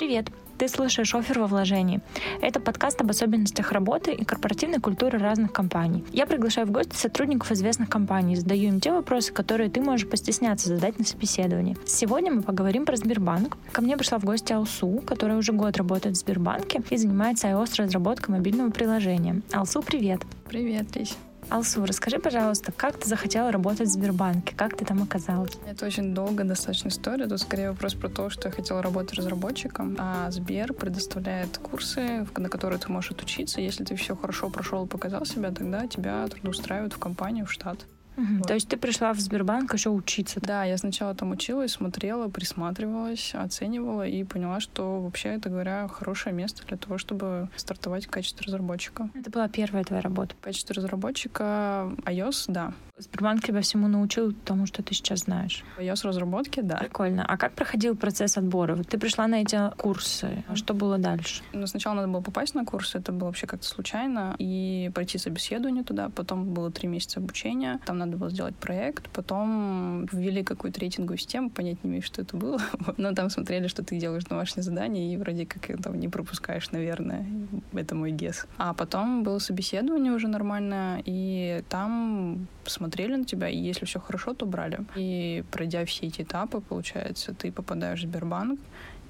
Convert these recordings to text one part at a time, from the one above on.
Привет! Ты слушаешь «Офер во вложении». Это подкаст об особенностях работы и корпоративной культуры разных компаний. Я приглашаю в гости сотрудников известных компаний, задаю им те вопросы, которые ты можешь постесняться задать на собеседовании. Сегодня мы поговорим про Сбербанк. Ко мне пришла в гости Алсу, которая уже год работает в Сбербанке и занимается iOS-разработкой мобильного приложения. Алсу, привет! Привет, Лиза! Алсу, расскажи, пожалуйста, как ты захотела работать в Сбербанке? Как ты там оказалась? Это очень долгая достаточно история. Тут скорее вопрос про то, что я хотела работать разработчиком, а Сбер предоставляет курсы, на которые ты можешь отучиться. Если ты все хорошо прошел и показал себя, тогда тебя трудоустраивают в компанию, в штат. Вот. То есть ты пришла в Сбербанк еще учиться? Да, я сначала там училась, смотрела, присматривалась, оценивала и поняла, что вообще, это говоря, хорошее место для того, чтобы стартовать в качестве разработчика. Это была первая твоя работа? В качестве разработчика iOS, да. Сбербанк тебя всему научил тому, что ты сейчас знаешь? iOS-разработки, да. Прикольно. А как проходил процесс отбора? Вот ты пришла на эти курсы. А что было дальше? Ну, сначала надо было попасть на курсы, это было вообще как-то случайно, и пройти собеседование туда, потом было 3 месяца обучения, там надо было сделать проект, потом ввели какую-то рейтинговую систему, понять не имею, что это было, но там смотрели, что ты делаешь домашнее задание, и вроде как там не пропускаешь, наверное. Это мой гесс. А потом было собеседование уже нормально, и там смотрели на тебя, и если все хорошо, то брали. И пройдя все эти этапы, получается, ты попадаешь в Сбербанк,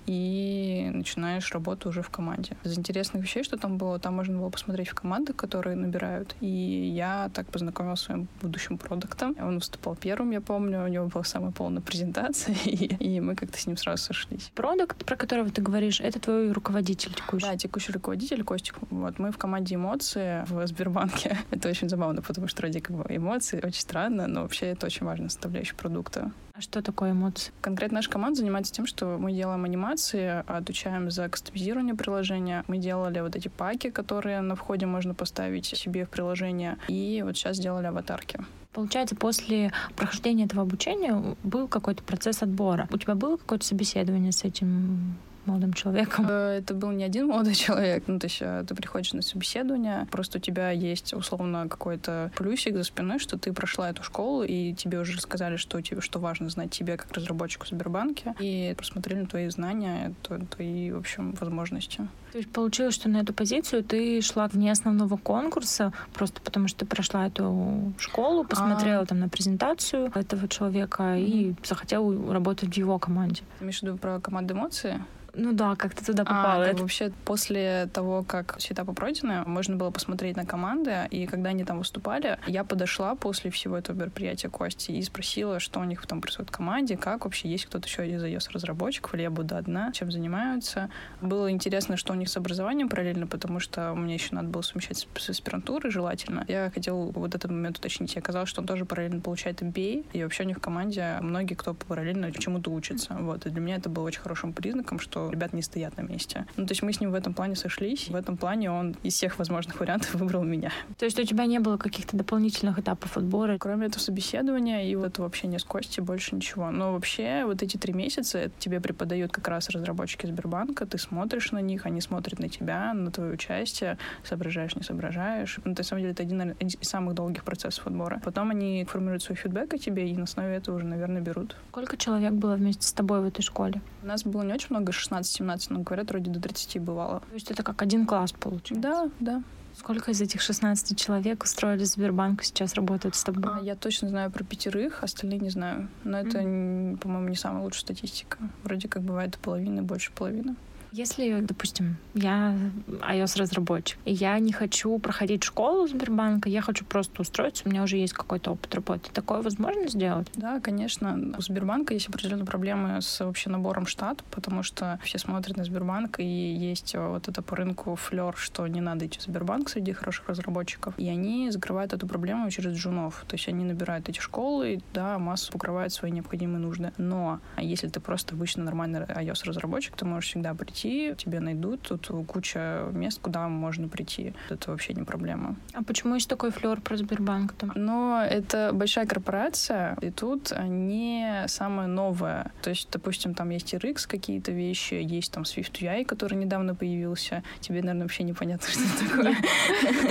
и начинаешь работу уже в команде. Из интересных вещей, что там было, там можно было посмотреть в командах, которые набирают. И я так познакомилась с своим будущим продуктом. Он выступал первым, я помню, у него была самая полная презентация, и мы как-то с ним сразу сошлись. Продукт, про которого ты говоришь, это твой руководитель текущий? Да, текущий руководитель, Костик. Вот, мы в команде эмоции в Сбербанке. Это очень забавно, потому что вроде как бы эмоции, очень странно, но вообще это очень важная составляющая продукта. А что такое эмоции? Конкретно наша команда занимается тем, что мы делаем анимацию, отвечаем за кастомизирование приложения. Мы делали вот эти паки, которые на входе можно поставить себе в приложение. И вот сейчас сделали аватарки. Получается, после прохождения этого обучения был какой-то процесс отбора. У тебя было какое-то собеседование с этим молодым человеком? Это был не один молодой человек. Ну, то есть ты приходишь на собеседование, просто у тебя есть, условно, какой-то плюсик за спиной, что ты прошла эту школу, и тебе уже рассказали, что важно знать тебе как разработчику в Сбербанке, и посмотрели на твои знания, твои, в общем, возможности. То есть получилось, что на эту позицию ты шла вне основного конкурса, просто потому что ты прошла эту школу, посмотрела там на презентацию этого человека и захотела работать в его команде. Ты имеешь в виду про команду эмоций? Ну да, как ты туда попала. Вообще, после того, как все этапы пройдены, можно было посмотреть на команды, и когда они там выступали, я подошла после всего этого мероприятия Кости и спросила, что у них там происходит в команде, как вообще, есть кто-то еще из iOS-разработчиков, или я буду одна, чем занимаются. Было интересно, что у них с образованием параллельно, потому что мне еще надо было совмещать с аспирантурой, желательно. Я хотела вот этот момент уточнить. Я оказалось, что он тоже параллельно получает MBA, и вообще у них в команде многие, кто параллельно чему-то учится. Вот. И для меня это было очень хорошим признаком, что ребята не стоят на месте. Ну, то есть мы с ним в этом плане сошлись. В этом плане он из всех возможных вариантов выбрал меня. То есть у тебя не было каких-то дополнительных этапов отбора? Кроме этого собеседования и вот этого общения с Костей больше ничего. Но вообще вот эти 3 месяца тебе преподают как раз разработчики Сбербанка. Ты смотришь на них, они смотрят на тебя, на твое участие. Соображаешь, не соображаешь. Ну, на самом деле это один из самых долгих процессов отбора. Потом они формируют свой фидбэк о тебе и на основе этого уже, наверное, берут. Сколько человек было вместе с тобой в этой школе? У нас было не очень много, 16-17, но, говорят, вроде до 30 бывало. То есть это как один класс получается? Да, да. Сколько из этих 16 человек устроили в Сбербанк и сейчас работают с тобой? Я точно знаю про 5, остальные не знаю. Но это, по-моему, не самая лучшая статистика. Вроде как бывает половина, больше половины. Если, допустим, я iOS-разработчик, и я не хочу проходить школу Сбербанка, я хочу просто устроиться, у меня уже есть какой-то опыт работы. Такое возможно сделать? Да, конечно. У Сбербанка есть определенные проблемы с вообще набором штат, потому что все смотрят на Сбербанк, и есть вот это по рынку флер, что не надо идти в Сбербанк среди хороших разработчиков. И они закрывают эту проблему через джунов. То есть они набирают эти школы, и, да, массу покрывают свои необходимые нужды. Но если ты просто обычно нормальный iOS-разработчик, ты можешь всегда прийти, тебе найдут, тут куча мест, куда можно прийти. Это вообще не проблема. А почему есть такой флёр про Сбербанк? Но это большая корпорация, и тут не самое новое. То есть, допустим, там есть Rx какие-то вещи, есть там SwiftUI, который недавно появился. Тебе, наверное, вообще непонятно, что это такое.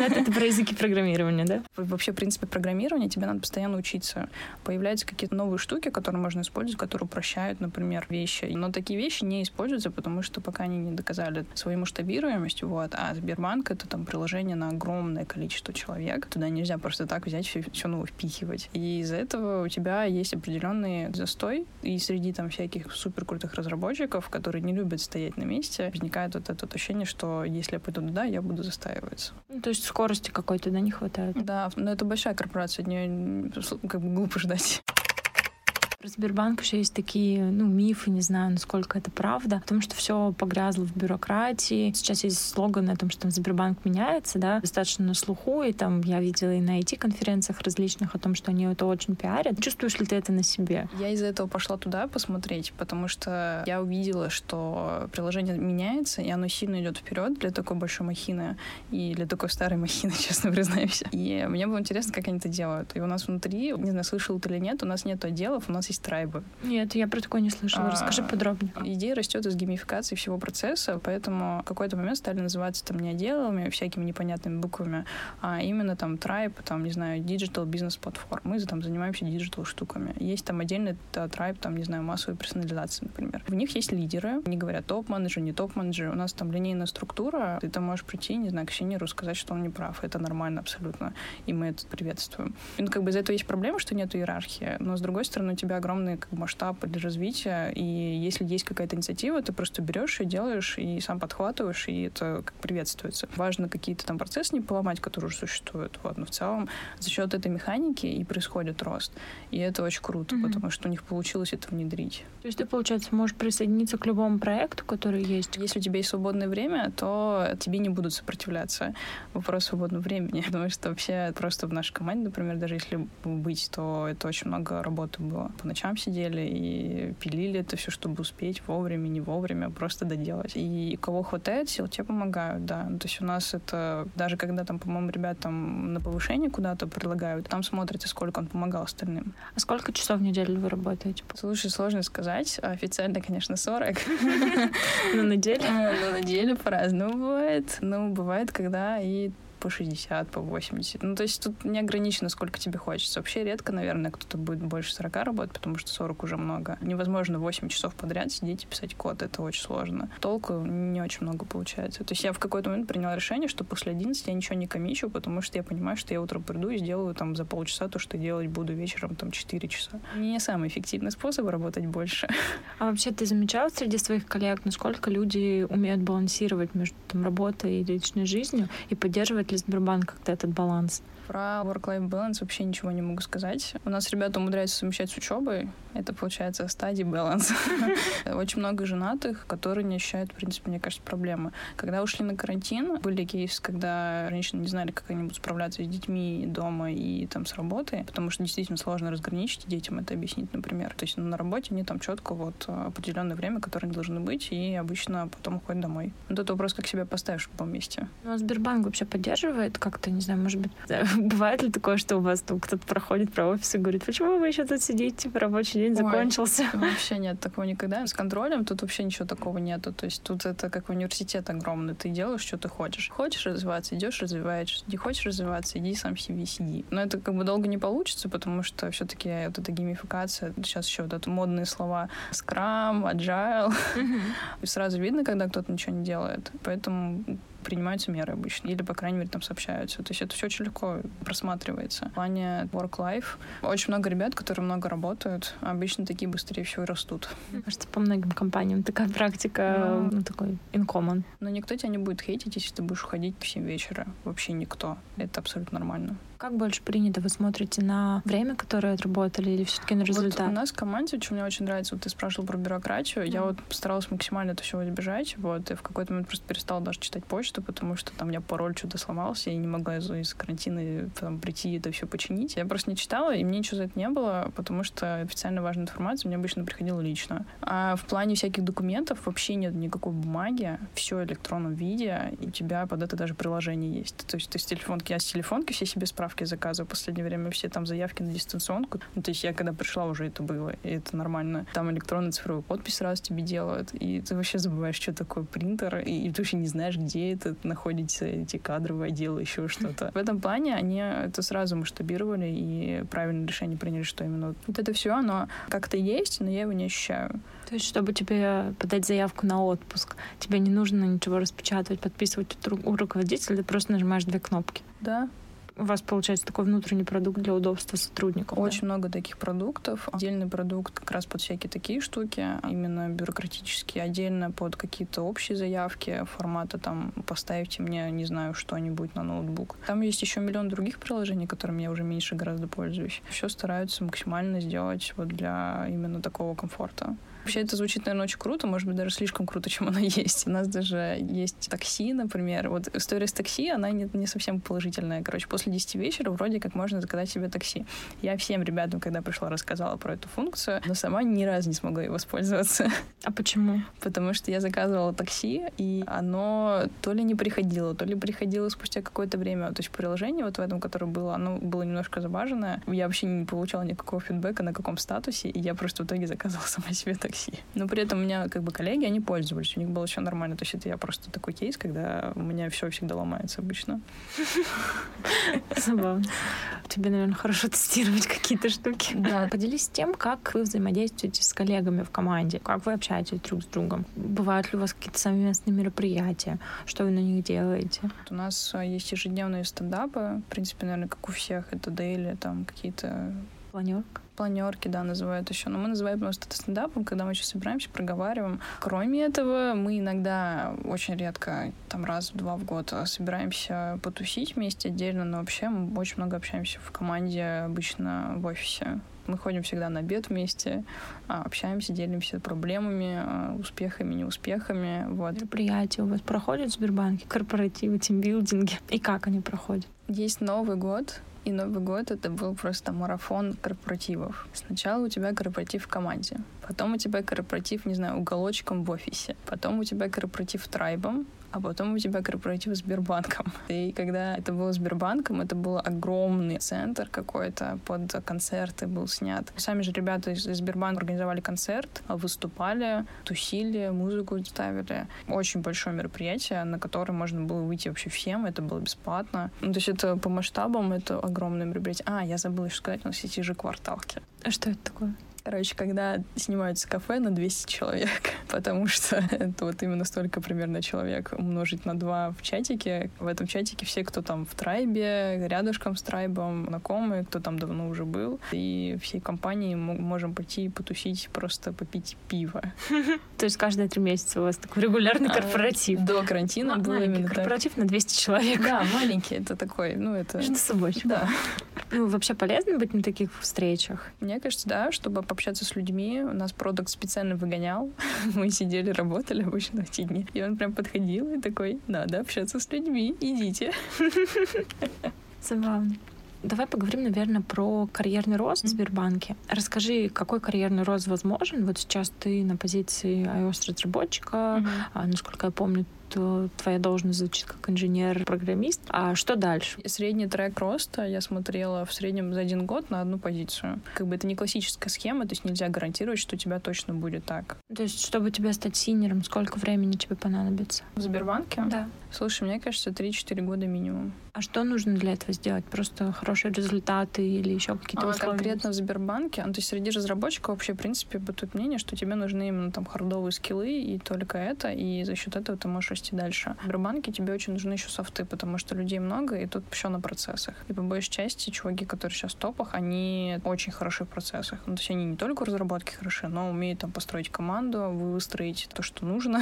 Это про языки программирования, да? Вообще, в принципе, программирование, тебе надо постоянно учиться. Появляются какие-то новые штуки, которые можно использовать, которые упрощают, например, вещи. Но такие вещи не используются, потому что пока пока они не доказали свою масштабируемость, вот. А Сбербанк — это там приложение на огромное количество человек. Туда нельзя просто так взять все новое впихивать. И из-за этого у тебя есть определенный застой. И среди там всяких суперкрутых разработчиков, которые не любят стоять на месте, возникает вот это ощущение, что если я пойду туда, я буду застаиваться. То есть скорости какой-то, да, не хватает? Да, но это большая корпорация, от нее как бы глупо ждать. Про Сбербанк еще есть такие, мифы, не знаю, насколько это правда, о том, что все погрязло в бюрократии. Сейчас есть слоган о том, что там Сбербанк меняется, да, достаточно на слуху, и там я видела и на IT-конференциях различных о том, что они это очень пиарят. Чувствуешь ли ты это на себе? Я из-за этого пошла туда посмотреть, потому что я увидела, что приложение меняется, и оно сильно идет вперед для такой большой махины и для такой старой махины, честно признаюсь. И мне было интересно, как они это делают. И у нас внутри, не знаю, слышал ты или нет, у нас нет отделов, у нас есть трайбы. Нет, я про такое не слышала. Расскажи подробнее. Идея растет из геймификации всего процесса, поэтому в какой-то момент стали называться там не отделами, всякими непонятными буквами, а именно там трайб, там, не знаю, диджитал бизнес-платформ. Мы там занимаемся диджитал штуками. Есть там отдельный трайб, там, не знаю, массовой персонализации, например. В них есть лидеры. Они говорят топ-менеджер, не топ-менеджер. У нас там линейная структура. Ты там можешь прийти, не знаю, к синеру, сказать, что он не прав. Это нормально абсолютно. И мы это приветствуем. И, из-за этого есть проблема, что нет иерархии. Но, с другой стороны, у тебя огромный масштаб для развития, и если есть какая-то инициатива, ты просто берешь и делаешь, и сам подхватываешь, и это как приветствуется. Важно какие-то там процессы не поломать, которые уже существуют. Вот. Но в целом за счет этой механики и происходит рост. И это очень круто, потому что у них получилось это внедрить. То есть ты, получается, можешь присоединиться к любому проекту, который есть? Если у тебя есть свободное время, то тебе не будут сопротивляться. Вопрос свободного времени. Потому что вообще просто в нашей команде, например, даже если быть, то это очень много работы было. По ночам сидели и пилили это все, чтобы успеть вовремя, не вовремя, просто доделать. И у кого хватает сил, те помогают, да. То есть у нас это, даже когда там, по-моему, ребятам на повышение куда-то предлагают, там смотрят, сколько он помогал остальным. А сколько часов в неделю вы работаете? Слушай, сложно сказать. Официально, конечно, 40. Но на деле? Но на деле по-разному бывает. Ну, бывает, когда и по 60, по 80. То есть тут не ограничено, сколько тебе хочется. Вообще редко, наверное, кто-то будет больше 40 работать, потому что 40 уже много. Невозможно 8 часов подряд сидеть и писать код. Это очень сложно. Толку не очень много получается. То есть я в какой-то момент приняла решение, что после 11 я ничего не комичу, потому что я понимаю, что я утром приду и сделаю там за полчаса то, что делать буду вечером там 4 часа. Не самый эффективный способ работать больше. А вообще ты замечала среди своих коллег, насколько люди умеют балансировать между там работой и личной жизнью и поддерживать для Сбербанка как-то этот баланс? Про work-life balance вообще ничего не могу сказать. У нас ребята умудряются совмещать с учебой. Это, получается, стадии баланса. Очень много женатых, которые не ощущают, в принципе, мне кажется, проблемы. Когда ушли на карантин, были кейсы, когда женщины не знали, как они будут справляться с детьми дома и там с работой, потому что действительно сложно разграничить, детям это объяснить, например. То есть на работе они там четко вот определенное время, которое они должны быть, и обычно потом уходят домой. Вот это вопрос, как себя поставишь в любом месте. Ну, а Сбербанк вообще поддерживает как-то, не знаю, может быть, бывает ли такое, что у вас там кто-то проходит про офис и говорит, почему вы еще тут сидите, рабочий день закончился? Вообще нет, такого никогда. С контролем тут вообще ничего такого нету. То есть тут это как университет огромный. Ты делаешь, что ты хочешь. Хочешь развиваться, идешь, развиваешь. Не хочешь развиваться, иди сам себе сиди. Но это как бы долго не получится, потому что все-таки вот эта геймификация, сейчас еще вот это модные слова скрам, agile. И сразу видно, когда кто-то ничего не делает. Поэтому принимаются меры обычно. Или, по крайней мере, там сообщаются. То есть это все очень легко просматривается. В плане work-life очень много ребят, которые много работают. Обычно такие быстрее всего растут. Мне кажется, по многим компаниям такая практика, такой in common. Но никто тебя не будет хейтить, если ты будешь уходить в 7 вечера. Вообще никто. Это абсолютно нормально. Как больше принято? Вы смотрите на время, которое отработали, или все-таки на результат? Вот у нас в команде, что мне очень нравится, вот ты спрашивал про бюрократию, я вот постаралась максимально это все избежать, вот, и в какой-то момент просто перестала даже читать почту, потому что там у меня пароль что-то сломался, я не могла из карантина там прийти и это все починить. Я просто не читала, и мне ничего за это не было, потому что официально важная информация мне обычно приходила лично. А в плане всяких документов вообще нет никакой бумаги, все в электронном виде, и у тебя под это даже приложение есть. То есть ты с телефонки, я с телефонки все себе справляю, заявки заказываю в последнее время, все там заявки на дистанционку. Ну, то есть я когда пришла, уже это было, и это нормально. Там электронную цифровую подпись сразу тебе делают, и ты вообще забываешь, что такое принтер, и ты вообще не знаешь, где это находится, эти кадровые отделы, еще что-то. В этом плане они это сразу масштабировали и правильное решение приняли, что именно вот это все, оно как-то есть, но я его не ощущаю. То есть, чтобы тебе подать заявку на отпуск, тебе не нужно ничего распечатывать, подписывать у руководителя, ты просто нажимаешь две кнопки. Да. У вас, получается, такой внутренний продукт для удобства сотрудников. Очень много таких продуктов. Отдельный продукт как раз под всякие такие штуки, именно бюрократические. Отдельно под какие-то общие заявки формата там «поставьте мне, не знаю, что-нибудь на ноутбук». Там есть еще миллион других приложений, которыми я уже меньше гораздо пользуюсь. Все стараются максимально сделать вот для именно такого комфорта. Вообще это звучит, наверное, очень круто, может быть, даже слишком круто, чем оно есть. У нас даже есть такси, например. Вот история с такси, она не совсем положительная. Короче, после 10 вечера вроде как можно заказать себе такси. Я всем ребятам, когда пришла, рассказала про эту функцию, но сама ни разу не смогла ей воспользоваться. А почему? Потому что я заказывала такси, и оно то ли не приходило, то ли приходило спустя какое-то время. То есть приложение вот в этом, которое было, оно было немножко забаженное. Я вообще не получала никакого фидбэка, на каком статусе, и я просто в итоге заказывала сама себе такси. Но при этом у меня как бы коллеги, они пользовались, у них было все нормально. То есть это я просто такой кейс, когда у меня все всегда ломается обычно. Забавно. Тебе, наверное, хорошо тестировать какие-то штуки. Да. Поделись тем, как вы взаимодействуете с коллегами в команде, как вы общаетесь друг с другом. Бывают ли у вас какие-то совместные мероприятия? Что вы на них делаете? У нас есть ежедневные стендапы. В принципе, наверное, как у всех. Это дейли, там какие-то... Планерки, да, называют еще. Но мы называем просто это стендапом, когда мы еще собираемся, проговариваем. Кроме этого, мы иногда, очень редко, там раз-два в год собираемся потусить вместе отдельно, но вообще мы очень много общаемся в команде, обычно в офисе. Мы ходим всегда на обед вместе, общаемся, делимся проблемами, успехами, неуспехами. Вот. Мероприятия у вас проходят в Сбербанке? Корпоративы, тимбилдинги? И как они проходят? Есть Новый год. И Новый год — это был просто марафон корпоративов. Сначала у тебя корпоратив в команде, потом у тебя корпоратив, не знаю, уголочком в офисе, потом у тебя корпоратив трайбом, а потом у тебя корпоратив Сбербанком. И когда это было Сбербанком, это был огромный центр какой-то, под концерты был снят. Сами же ребята из Сбербанка организовали концерт, выступали, тусили, музыку ставили. Очень большое мероприятие, на которое можно было выйти вообще всем, это было бесплатно. Ну, то есть это по масштабам, это огромное мероприятие. Я забыла еще сказать, у нас есть ежекварталки. А что это такое? Короче, когда снимаются кафе на 200 человек, потому что это вот именно столько примерно человек умножить на 2 в чатике. В этом чатике все, кто там в трайбе, рядышком с трайбом, знакомые, кто там давно уже был. И всей компанией мы можем пойти и потусить, просто попить пиво. То есть каждые 3 месяца у вас такой регулярный корпоратив. До карантина был именно так. Корпоратив на 200 человек. Да, маленький. Это такой, между собой. Да. Ну, вообще полезно быть на таких встречах? Мне кажется, да, чтобы пообщаться с людьми. У нас продакт специально выгонял. Мы сидели, работали обычно в те дни. И он прям подходил и такой: надо общаться с людьми, идите. Забавно. Давай поговорим, наверное, про карьерный рост в Сбербанке. Расскажи, какой карьерный рост возможен? Вот сейчас ты на позиции iOS-разработчика. Насколько я помню, твоя должность звучит как инженер-программист. А что дальше? Средний трек роста я смотрела в среднем за 1 год на 1 позицию. Как бы это не классическая схема, то есть нельзя гарантировать, что у тебя точно будет так. То есть, чтобы тебе стать синьором, сколько времени тебе понадобится? В Сбербанке? Да. Слушай, мне кажется, 3-4 года минимум. А что нужно для этого сделать? Просто хорошие результаты или еще какие-то условия? Конкретно в Сбербанке? То есть среди разработчиков вообще, в принципе, бытует мнение, что тебе нужны именно там хардовые скиллы и только это, и за счет этого ты можешь и дальше. В Сбербанке тебе очень нужны еще софты, потому что людей много, и тут все на процессах. И по большей части чуваки, которые сейчас в топах, они очень хороши в процессах. То есть они не только в разработке хороши, но умеют там построить команду, выстроить то, что нужно.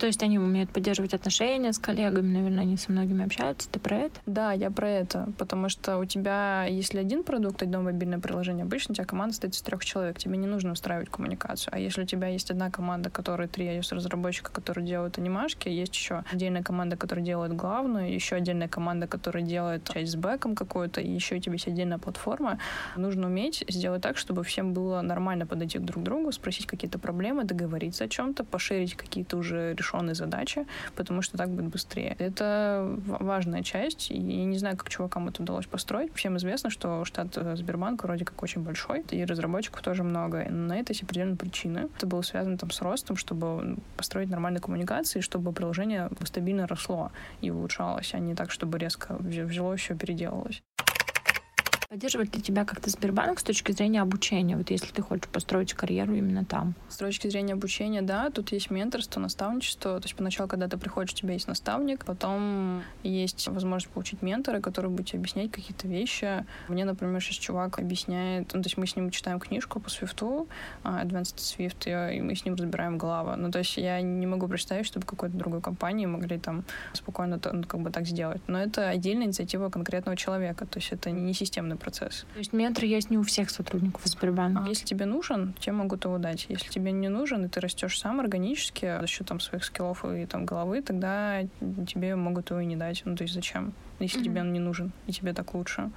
То есть они умеют поддерживать отношения с коллегами, наверное, они со многими общаются. Ты про это? Да, я про это. Потому что у тебя, если 1 продукт, одно мобильное приложение, обычно у тебя команда состоит из 3 человек. Тебе не нужно устраивать коммуникацию. А если у тебя есть 1 команда, которая 3 iOS-разработчика, которые делают анимашки, Сбербанке есть еще отдельная команда, которая делает главную, еще отдельная команда, которая делает часть с бэком какую-то, и еще у тебя есть отдельная платформа. Нужно уметь сделать так, чтобы всем было нормально подойти друг к другу, спросить какие-то проблемы, договориться о чем-то, пошерить какие-то уже решенные задачи, потому что так будет быстрее. Это важная часть, и я не знаю, как чувакам это удалось построить. Всем известно, что штат Сбербанка вроде как очень большой, и разработчиков тоже много. И на это есть определенные причины. Это было связано там с ростом, чтобы построить нормальные коммуникации, чтобы приложение стабильно росло и улучшалось, а не так, чтобы резко взялось все переделалось. Поддерживает ли тебя как-то Сбербанк с точки зрения обучения, вот если ты хочешь построить карьеру именно там? С точки зрения обучения, да, тут есть менторство, наставничество. То есть поначалу, когда ты приходишь, у тебя есть наставник, потом есть возможность получить ментора, который будет тебе объяснять какие-то вещи. Мне, например, сейчас чувак объясняет, ну, то есть мы с ним читаем книжку по Swift, Advanced Swift, и мы с ним разбираем главы. Ну, то есть я не могу представить, чтобы какой-то другой компании могли там спокойно как бы так сделать. Но это отдельная инициатива конкретного человека, то есть это не системный процесс. То есть ментор есть не у всех сотрудников Сбербанка? Если тебе нужен, тебе могут его дать. Если тебе не нужен, и ты растешь сам органически за счет там своих скиллов и там головы, тогда тебе могут его и не дать. Ну, то есть зачем? Если тебе он не нужен, и тебе так лучше.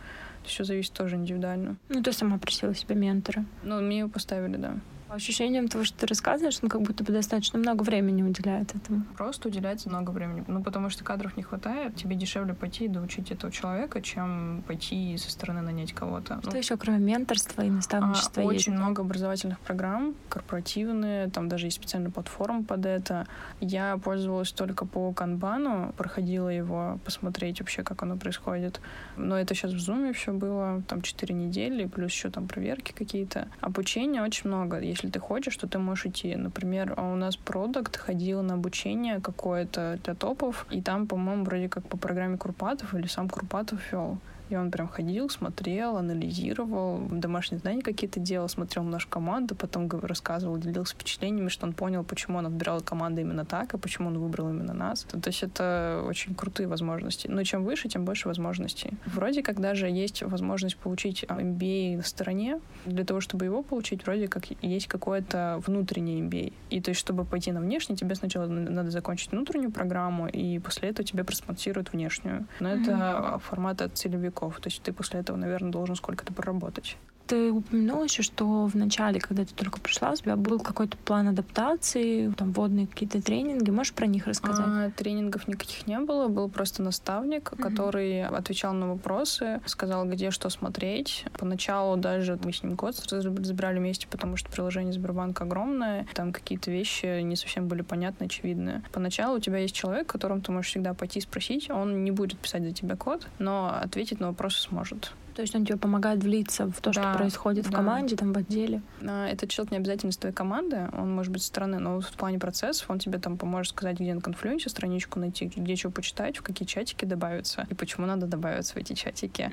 Все зависит тоже индивидуально. Ну, ты сама просила себе ментора. Ну, мне его поставили, да. По ощущениям того, что ты рассказываешь, ну, как будто бы достаточно много времени уделяет этому. Просто уделяется много времени. Ну, потому что кадров не хватает. Тебе дешевле пойти и доучить этого человека, чем пойти и со стороны нанять кого-то. Что еще, кроме менторства и наставничества, есть? Очень много образовательных программ, корпоративные, там даже есть специальная платформа под это. Я пользовалась только по канбану, проходила его, посмотреть вообще, как оно происходит. Но это сейчас в зуме все было, там 4 недели, плюс еще там проверки какие-то. Обучения очень много. Если ты хочешь, то ты можешь идти. Например, у нас продакт ходил на обучение какое-то для топов, и там, по-моему, вроде как по программе Курпатов или сам Курпатов вел. И он прям ходил, смотрел, анализировал, домашние знания какие-то делал, смотрел нашу команду, потом рассказывал, делился впечатлениями, что он понял, почему он отбирал команду именно так, и почему он выбрал именно нас. То есть это очень крутые возможности. Но чем выше, тем больше возможностей. Вроде как даже есть возможность получить MBA на стороне. Для того, чтобы его получить, вроде как есть какое-то внутреннее MBA. И то есть, чтобы пойти на внешний, тебе сначала надо закончить внутреннюю программу, и после этого тебе проспонсируют внешнюю. Но это формат от целевиков. То есть ты после этого, наверное, должен сколько-то проработать. Ты упомянула еще, что в начале, когда ты только пришла, у тебя был какой-то план адаптации, там вводные какие-то тренинги. Можешь про них рассказать? Тренингов никаких не было. Был просто наставник, который отвечал на вопросы, сказал, где что смотреть. Поначалу даже мы с ним код разбирали вместе, потому что приложение Сбербанка огромное. Там какие-то вещи не совсем были понятны, очевидны. Поначалу у тебя есть человек, которому ты можешь всегда пойти спросить. Он не будет писать за тебя код, но ответить на вопросы сможет. То есть он тебе помогает влиться в то, что происходит в команде, там, в отделе. Этот человек не обязательно из твоей команды, он может быть со стороны, но в плане процессов он тебе там поможет сказать, где на конфлюенсе страничку найти, где что почитать, в какие чатики добавиться и почему надо добавиться в эти чатики.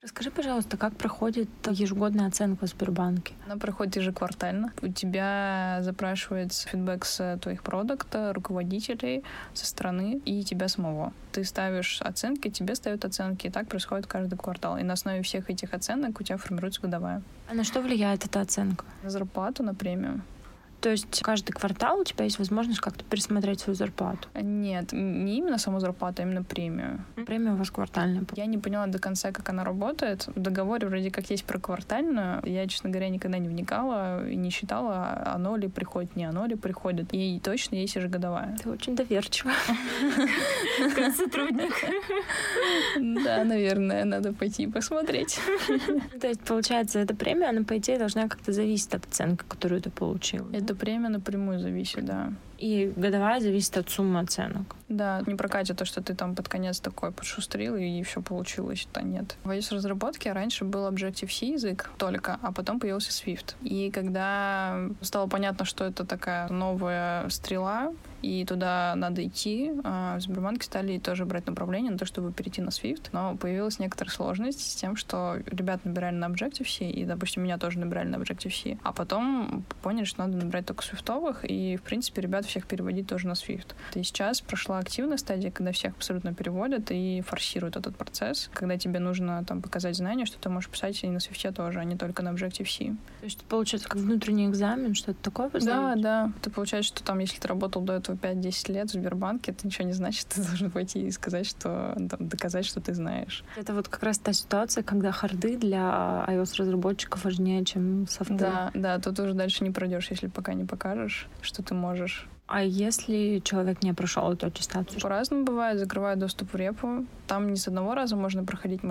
Расскажи, пожалуйста, как проходит ежегодная оценка в Сбербанке? Она проходит ежеквартально. У тебя запрашивается фидбэк с твоих продакта, руководителей, со стороны и тебя самого. Ты ставишь оценки, тебе ставят оценки, и так происходит каждый квартал. И на основе всех этих оценок у тебя формируется годовая. А на что влияет эта оценка? На зарплату, на премию. То есть каждый квартал у тебя есть возможность как-то пересмотреть свою зарплату? Нет, не именно саму зарплату, а именно премию. Премия у вас квартальная. Я не поняла до конца, как она работает. В договоре вроде как есть про квартальную. Я, честно говоря, никогда не вникала и не считала, оно ли приходит, не оно ли приходит. И точно есть ежегодовая. Ты очень доверчива. Как сотрудник. Да, наверное, надо пойти посмотреть. То есть, получается, эта премия, она, по идее, должна как-то зависеть от оценки, которую ты получила. Это премия напрямую зависит, да. И годовая зависит от суммы оценок. Да, не прокатит то, что ты там под конец такой подшустрил, и все получилось, то нет. В iOS-разработке раньше был Objective-C язык только, а потом появился Swift. И когда стало понятно, что это такая новая стрела, и туда надо идти, в Сбербанке стали тоже брать направление на то, чтобы перейти на Swift. Но появилась некоторая сложность с тем, что ребят набирали на Objective-C, и, допустим, меня тоже набирали на Objective-C, а потом поняли, что надо набирать брать только свифтовых, и, в принципе, ребят всех переводить тоже на свифт. И сейчас прошла активная стадия, когда всех абсолютно переводят и форсируют этот процесс, когда тебе нужно там показать знания, что ты можешь писать и на свифте тоже, а не только на Objective-C. То есть, получается, как внутренний экзамен, что-то такое? Да, да. Ты получается, что там, если ты работал до этого 5-10 лет в Сбербанке, это ничего не значит, ты должен пойти и сказать, что там, доказать, что ты знаешь. Это вот как раз та ситуация, когда харды для iOS-разработчиков важнее, чем софты. Да, да, тут уже дальше не пройдешь, если пока не покажешь, что ты можешь. А если человек не прошел эту аттестацию? По-разному бывает. Закрывают доступ в репу. Там не с одного раза можно проходить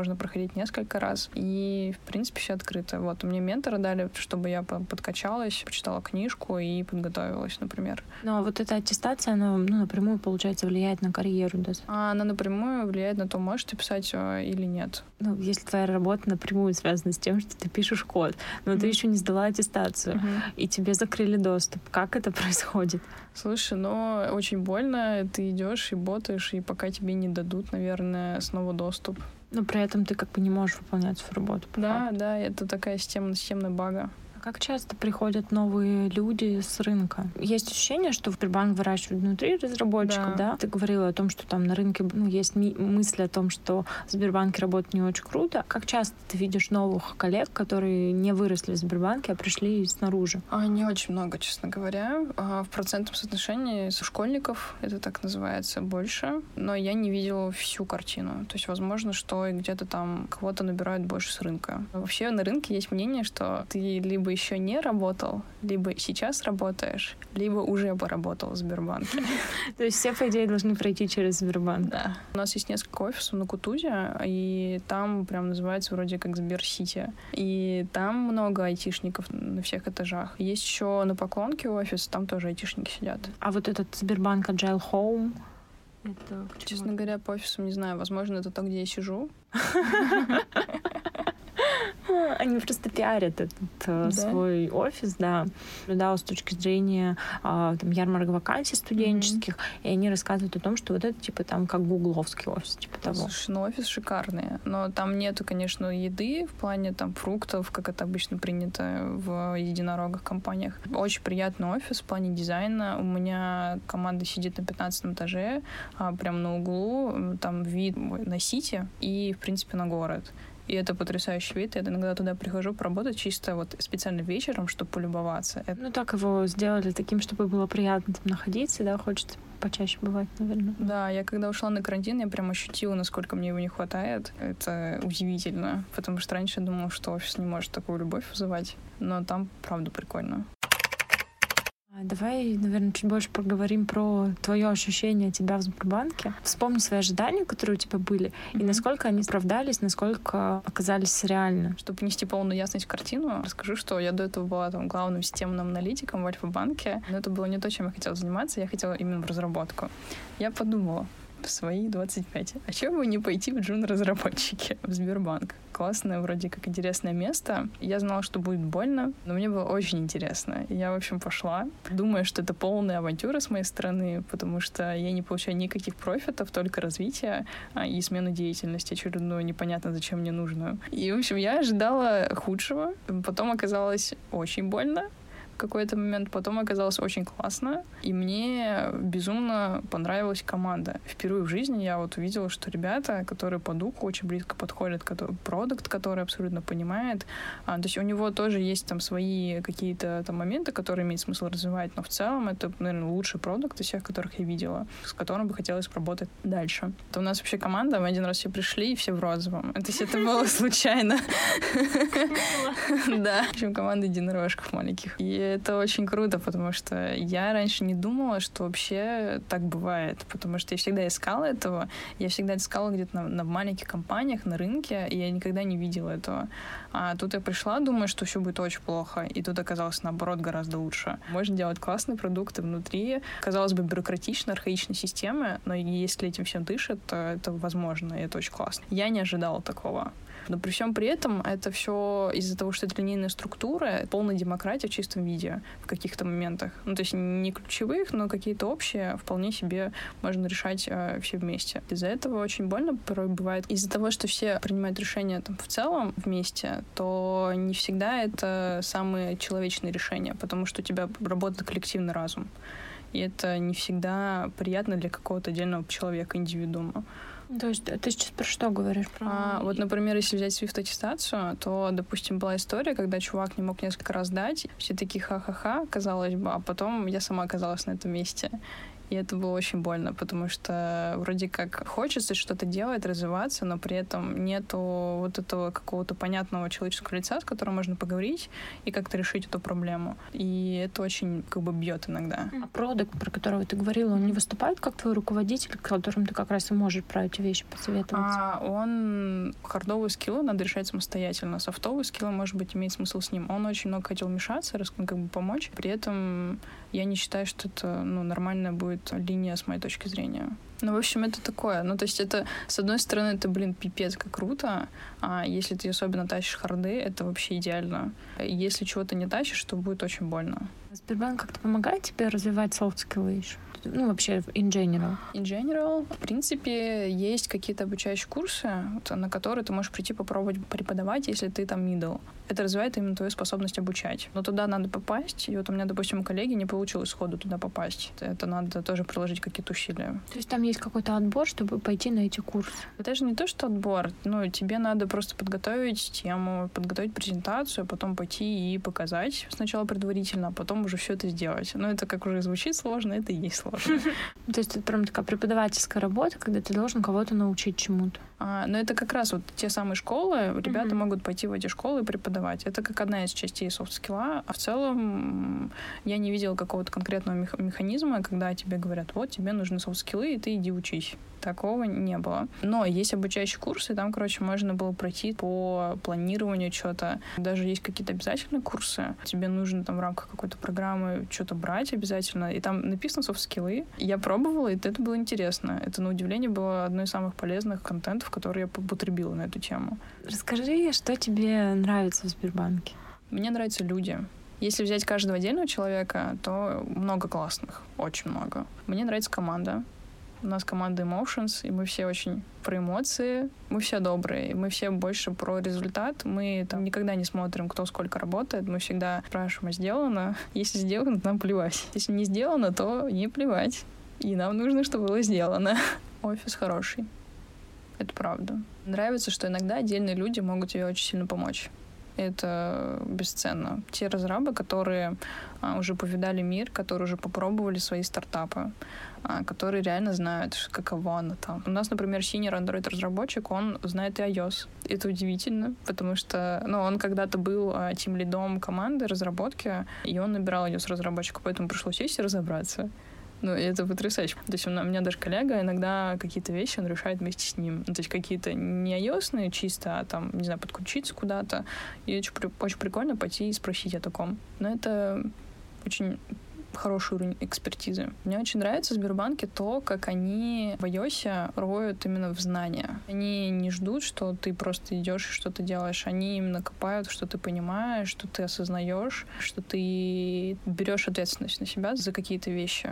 несколько раз. И, в принципе, все открыто. Вот, мне ментора дали, чтобы я подкачалась, почитала книжку и подготовилась, например. Но вот эта аттестация, она напрямую, получается, влияет на карьеру, да? Она напрямую влияет на то, можешь ты писать или нет. Ну, если твоя работа напрямую связана с тем, что ты пишешь код, но ты еще не сдала аттестацию, и тебе закрыли доступ. Как это происходит? Слушай, но очень больно, ты идешь и ботаешь, и пока тебе не дадут, наверное, снова доступ. Но при этом ты как бы не можешь выполнять свою работу. Да, факту. Да, это такая системная бага. Как часто приходят новые люди с рынка? Есть ощущение, что Сбербанк выращивает внутри разработчиков, да? Ты говорила о том, что там на рынке есть мысль о том, что в Сбербанке работать не очень круто. Как часто ты видишь новых коллег, которые не выросли в Сбербанке, а пришли снаружи? Не очень много, честно говоря. В процентном соотношении со школьников, это так называется, больше. Но я не видела всю картину. То есть, возможно, что где-то там кого-то набирают больше с рынка. Вообще на рынке есть мнение, что ты либо еще не работал, либо сейчас работаешь, либо уже поработал в Сбербанке. То есть все, по идее, должны пройти через Сбербанк? Да. У нас есть несколько офисов на Кутузе, и там прям называется вроде как Сберсити. И там много айтишников на всех этажах. Есть еще на Поклонке офис, там тоже айтишники сидят. А вот этот Сбербанк Agile Home? Это, честно говоря, по офисам не знаю. Возможно, это то, где я сижу. Они просто пиарят этот свой офис, да. Да, с точки зрения там, ярмарок вакансий студенческих, и они рассказывают о том, что вот это, типа, там, как гугловский офис, типа того. Слушай, ну, офис шикарный, но там нету, конечно, еды в плане, там, фруктов, как это обычно принято в единорогах компаниях. Очень приятный офис в плане дизайна. У меня команда сидит на 15 этаже, прям на углу, там вид на Сити и, в принципе, на город. И это потрясающий вид. Я иногда туда прихожу поработать чисто вот специально вечером, чтобы полюбоваться. Ну, так его сделали таким, чтобы было приятно там находиться, да, хочется почаще бывать, наверное. Да, я когда ушла на карантин, я прям ощутила, насколько мне его не хватает. Это удивительно, потому что раньше я думала, что офис не может такую любовь вызывать, но там, правда, прикольно. Давай, наверное, чуть больше поговорим про твое ощущение тебя в Сбербанке. Вспомни свои ожидания, которые у тебя были, и насколько они оправдались, насколько оказались реальны. Чтобы нести полную ясность в картину, расскажу, что я до этого была там главным системным аналитиком в Альфа-банке, но это было не то, чем я хотела заниматься, я хотела именно в разработку. Я подумала, в свои 25. А чего бы не пойти в джун-разработчики в Сбербанк? Классное, вроде как, интересное место. Я знала, что будет больно, но мне было очень интересно. Я, в общем, пошла, думая, что это полная авантюра с моей стороны, потому что я не получаю никаких профитов, только развитие и смену деятельности очередную, непонятно зачем мне нужную. И, в общем, я ожидала худшего. Потом оказалось очень больно. В какой-то момент, потом оказалось очень классно, и мне безумно понравилась команда. Впервые в жизни я вот увидела, что ребята, которые по духу очень близко подходят к продукту, который абсолютно понимает, то есть у него тоже есть там свои какие-то там моменты, которые имеет смысл развивать, но в целом это, наверное, лучший продукт из всех, которых я видела, с которым бы хотелось работать дальше. Это у нас вообще команда, мы один раз все пришли, и все в розовом. То есть это было случайно. Да. В общем, команда единорожков маленьких. И это очень круто, потому что я раньше не думала, что вообще так бывает, потому что я всегда искала этого, я всегда искала где-то на маленьких компаниях, на рынке, и я никогда не видела этого. А тут я пришла, думаю, что все будет очень плохо, и тут оказалось, наоборот, гораздо лучше. Можно делать классные продукты внутри, казалось бы, бюрократичной, архаичной системы, но если этим всем дышит, то это возможно, и это очень классно. Я не ожидала такого. Но при всем при этом это все из-за того, что это линейная структура, полная демократия в чистом виде в каких-то моментах. Ну, то есть не ключевых, но какие-то общие вполне себе можно решать все вместе. Из-за этого очень больно порой бывает. Из-за того, что все принимают решения там, в целом вместе, то не всегда это самые человечные решения, потому что у тебя работает коллективный разум. И это не всегда приятно для какого-то отдельного человека, индивидуума. То есть ты сейчас про что говоришь? Про... Вот, например, если взять Swift-аттестацию, то, допустим, была история, когда чувак не мог несколько раз дать, все такие ха-ха-ха, казалось бы, а потом я сама оказалась на этом месте. И это было очень больно, потому что вроде как хочется что-то делать, развиваться, но при этом нету вот этого какого-то понятного человеческого лица, с которым можно поговорить и как-то решить эту проблему. И это очень как бы бьет иногда. А продакт, про которого ты говорила, он не выступает как твой руководитель, которым ты как раз и можешь про эти вещи посоветовать? Он хардовые скиллы надо решать самостоятельно. Софтовые скиллы, может быть, имеет смысл с ним. Он очень много хотел вмешаться, как бы помочь. При этом я не считаю, что это нормально будет линия с моей точки зрения. Ну, в общем, это такое. Ну, то есть это, с одной стороны, это, пипец, как круто, а если ты особенно тащишь харды, это вообще идеально. Если чего-то не тащишь, то будет очень больно. Сбербанк как-то помогает тебе развивать софт-скиллы еще? Ну, вообще, in general. In general, в принципе, есть какие-то обучающие курсы, на которые ты можешь прийти попробовать преподавать, если ты там middle. Это развивает именно твою способность обучать. Но туда надо попасть, и вот у меня, допустим, у коллеги не получилось сходу туда попасть. Это надо тоже приложить какие-то усилия. То есть там есть какой-то отбор, чтобы пойти на эти курсы? Это же не то, что отбор. Ну, тебе надо просто подготовить тему, подготовить презентацию, потом пойти и показать сначала предварительно, а потом уже все это сделать. Но это как уже звучит сложно, это и есть сложно. То есть это прям такая преподавательская работа, когда ты должен кого-то научить чему-то? Но это как раз вот те самые школы. Ребята могут пойти в эти школы и преподавать. Это как одна из частей софт-скилла. А в целом я не видела какого-то конкретного механизма, когда тебе говорят, вот, тебе нужны софт-скиллы, и ты иди учись. Такого не было. Но есть обучающие курсы, там, можно было пройти по планированию чего-то. Даже есть какие-то обязательные курсы. Тебе нужно там в рамках какой-то программы что-то брать обязательно. И там написано софт-скиллы. Я пробовала, и это было интересно. Это, на удивление, было одно из самых полезных контентов, которые я потребила на эту тему. Расскажи, что тебе нравится в Сбербанке? Мне нравятся люди. Если взять каждого отдельного человека, то много классных, очень много. Мне нравится команда. У нас команда Emotions, и мы все очень про эмоции, мы все добрые, мы все больше про результат, мы там никогда не смотрим, кто сколько работает, мы всегда спрашиваем, сделано? Если сделано, то нам плевать. Если не сделано, то не плевать. И нам нужно, чтобы было сделано. Офис хороший. Это правда. Нравится, что иногда отдельные люди могут тебе очень сильно помочь. Это бесценно. Те разрабы, которые уже повидали мир, которые уже попробовали свои стартапы, которые реально знают, каково оно там. У нас, например, синьор Android-разработчик, он знает и iOS. Это удивительно, потому что он когда-то был тимлидом команды разработки, и он набирал iOS-разработчика, поэтому пришлось сесть и разобраться. Это потрясающе. То есть у меня даже коллега иногда какие-то вещи он решает вместе с ним. То есть какие-то не iOS-ные чисто, а там, не знаю, подключиться куда-то. И очень прикольно пойти и спросить о таком. Но это очень хороший уровень экспертизы. Мне очень нравится в Сбербанке то, как они в iOS роют именно в знания. Они не ждут, что ты просто идешь и что-то делаешь. Они именно копают, что ты понимаешь, что ты осознаешь, что ты берешь ответственность на себя за какие-то вещи.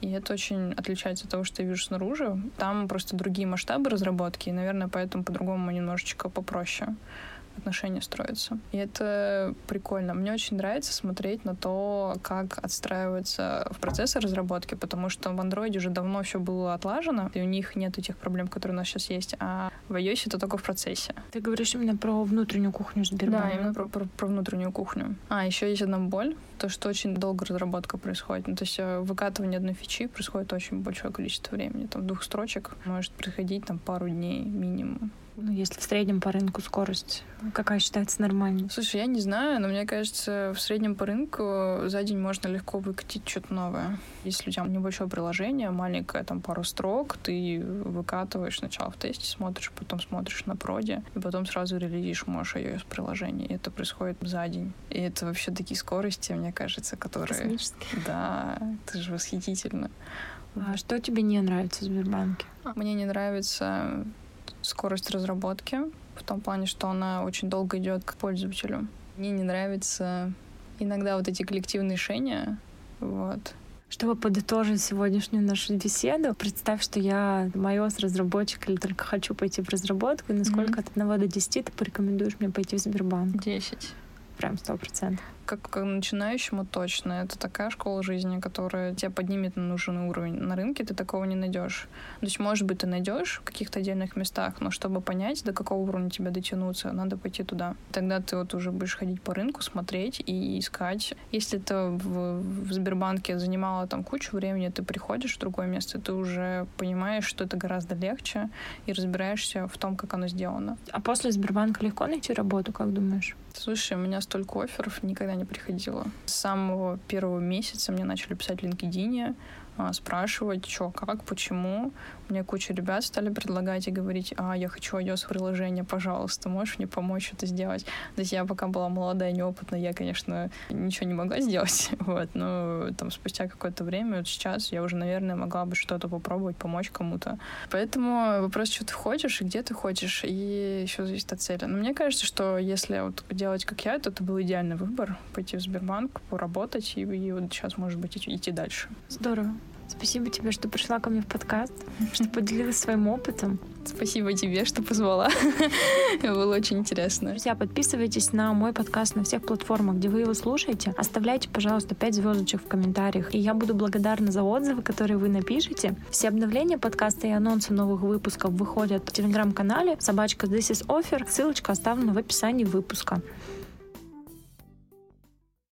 И это очень отличается от того, что я вижу снаружи. Там просто другие масштабы разработки, и, наверное, поэтому по-другому немножечко попроще отношения строятся. И это прикольно. Мне очень нравится смотреть на то, как отстраиваются в процессы разработки, потому что в Android уже давно все было отлажено, и у них нет тех проблем, которые у нас сейчас есть, а в iOS это только в процессе. Ты говоришь именно про внутреннюю кухню Сбербанка. Да, именно про внутреннюю кухню. Еще есть одна боль, то, что очень долго разработка происходит. То есть выкатывание одной фичи происходит очень большое количество времени. Там 2 строчек может происходить пару дней минимум. Если в среднем по рынку скорость, какая считается нормальной? Слушай, я не знаю, но мне кажется, в среднем по рынку за день можно легко выкатить что-то новое. Если у тебя небольшое приложение, маленькое, пару строк, ты выкатываешь сначала в тесте, смотришь, потом смотришь на проде, и потом сразу релизишь, можешь iOS-приложение. И это происходит за день. И это вообще такие скорости, мне кажется, которые... Космические. Да, это же восхитительно. А что тебе не нравится в Сбербанке? Мне не нравится скорость разработки, в том плане, что она очень долго идет к пользователю. Мне не нравятся иногда вот эти коллективные решения. Вот. Чтобы подытожить сегодняшнюю нашу беседу, представь, что я iOS-разработчик или только хочу пойти в разработку, и насколько от 1 до 10 ты порекомендуешь мне пойти в Сбербанк? 10. Прям 100%. Как начинающему точно. Это такая школа жизни, которая тебя поднимет на нужный уровень. На рынке ты такого не найдешь. То есть, может быть, ты найдешь в каких-то отдельных местах, но чтобы понять, до какого уровня тебя дотянуться, надо пойти туда. Тогда ты вот уже будешь ходить по рынку, смотреть и искать. Если ты в Сбербанке занимала там кучу времени, ты приходишь в другое место, ты уже понимаешь, что это гораздо легче, и разбираешься в том, как оно сделано. А после Сбербанка легко найти работу, как думаешь? Слушай, у меня столько офферов никогда не приходило. С самого первого месяца мне начали писать в LinkedIn, спрашивать, что, как, почему. Мне куча ребят стали предлагать и говорить: я хочу iOS-приложение, пожалуйста, можешь мне помочь это сделать? То есть я пока была молодая, неопытная, я, конечно, ничего не могла сделать, вот, но там спустя какое-то время, вот сейчас я уже, наверное, могла бы что-то попробовать, помочь кому-то. Поэтому вопрос, что ты хочешь и где ты хочешь, и еще зависит от цели. Но мне кажется, что если вот делать как я, то это был идеальный выбор, пойти в Сбербанк, поработать, и вот сейчас, может быть, идти дальше. Здорово. Спасибо тебе, что пришла ко мне в подкаст, что поделилась своим опытом. Спасибо тебе, что позвала. Было очень интересно. Друзья, подписывайтесь на мой подкаст на всех платформах, где вы его слушаете. Оставляйте, пожалуйста, 5 звездочек в комментариях. И я буду благодарна за отзывы, которые вы напишете. Все обновления подкаста и анонсы новых выпусков выходят в телеграм-канале «Собачка this is offer». Ссылочка оставлена в описании выпуска.